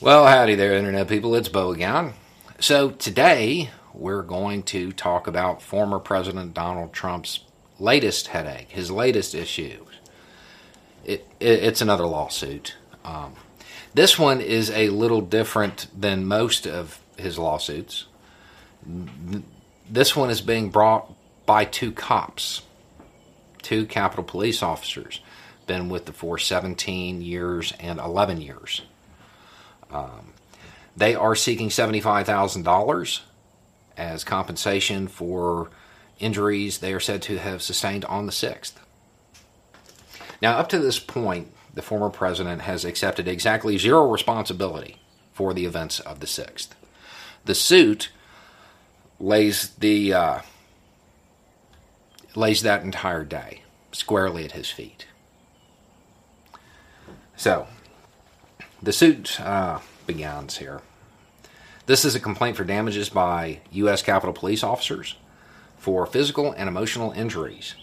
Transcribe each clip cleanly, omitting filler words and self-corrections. Well, howdy there, Internet people. It's Bo again. So today, we're going to talk about former President Donald Trump's latest headache, his latest issue. It's another lawsuit. This one is a little different than most of his lawsuits. This one is being brought by two cops, two Capitol Police officers, been with the for 17 years and 11 years. They are seeking $75,000 as compensation for injuries they are said to have sustained on the 6th. Now, up to this point, the former president has accepted exactly zero responsibility for the events of the 6th. The suit lays that entire day squarely at his feet. So, the suit begins here. This is a complaint for damages by U.S. Capitol Police officers for physical and emotional injuries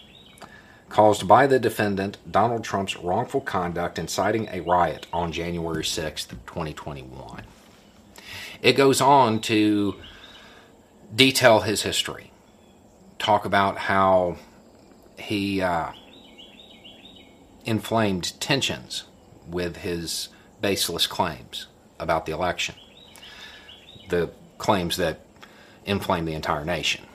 caused by the defendant Donald Trump's wrongful conduct inciting a riot on January 6th, 2021. It goes on to detail his history, talk about how he inflamed tensions with his baseless claims about the election, the claims that inflame the entire nation.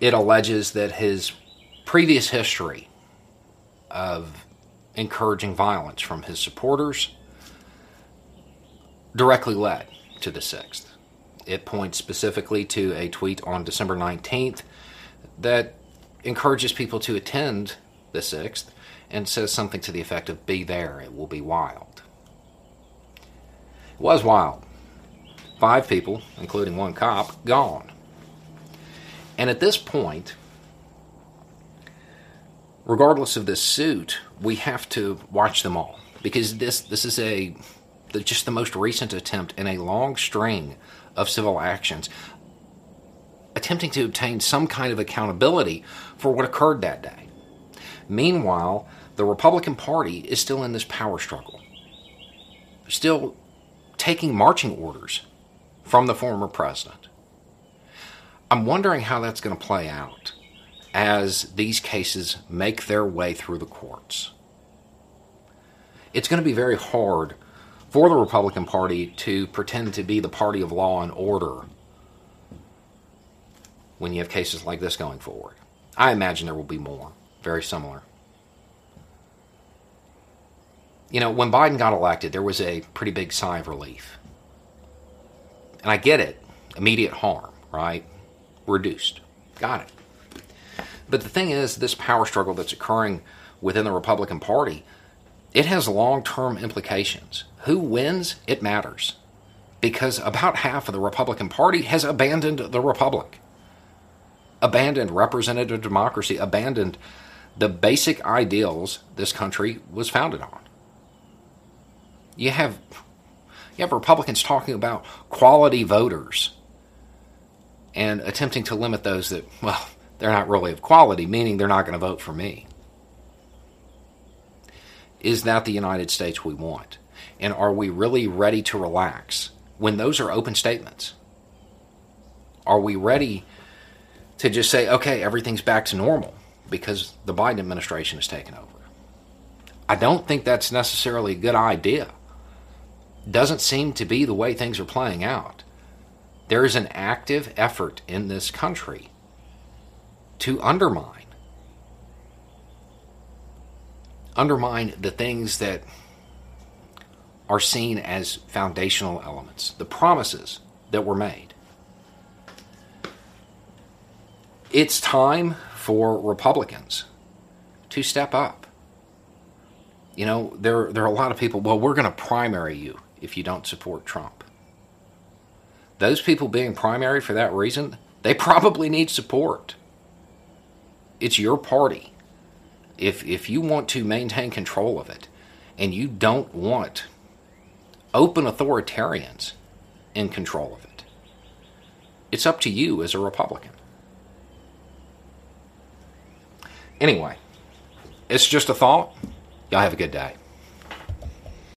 It alleges that his previous history of encouraging violence from his supporters directly led to the 6th. It points specifically to a tweet on December 19th that encourages people to attend the 6th and says something to the effect of, "Be there, it will be wild." It was wild. 5 people, including one cop, gone. And at this point, regardless of this suit, we have to watch them all, because this is just the most recent attempt in a long string of civil actions attempting to obtain some kind of accountability for what occurred that day. Meanwhile, the Republican Party is still in this power struggle, still taking marching orders from the former president. I'm wondering how that's going to play out as these cases make their way through the courts. It's going to be very hard for the Republican Party to pretend to be the party of law and order when you have cases like this going forward. I imagine there will be more, very similar. You know, when Biden got elected, there was a pretty big sigh of relief. And I get it. Immediate harm, right? Reduced. Got it. But the thing is, this power struggle that's occurring within the Republican Party, it has long-term implications. Who wins, it matters. Because about half of the Republican Party has abandoned the republic, abandoned representative democracy, abandoned the basic ideals this country was founded on. You have Republicans talking about quality voters and attempting to limit those that, well, they're not really of quality, meaning they're not going to vote for me. Is that the United States we want? And are we really ready to relax when those are open statements? Are we ready to just say, okay, everything's back to normal because the Biden administration has taken over? I don't think that's necessarily a good idea. Doesn't seem to be the way things are playing out. There is an active effort in this country to undermine the things that are seen as foundational elements, the promises that were made. It's time for Republicans to step up. You know, there are a lot of people, well, we're going to primary you if you don't support Trump. Those people being primary for that reason, they probably need support. It's your party. If you want to maintain control of it, and you don't want open authoritarians in control of it, it's up to you as a Republican. Anyway, it's just a thought. Y'all have a good day.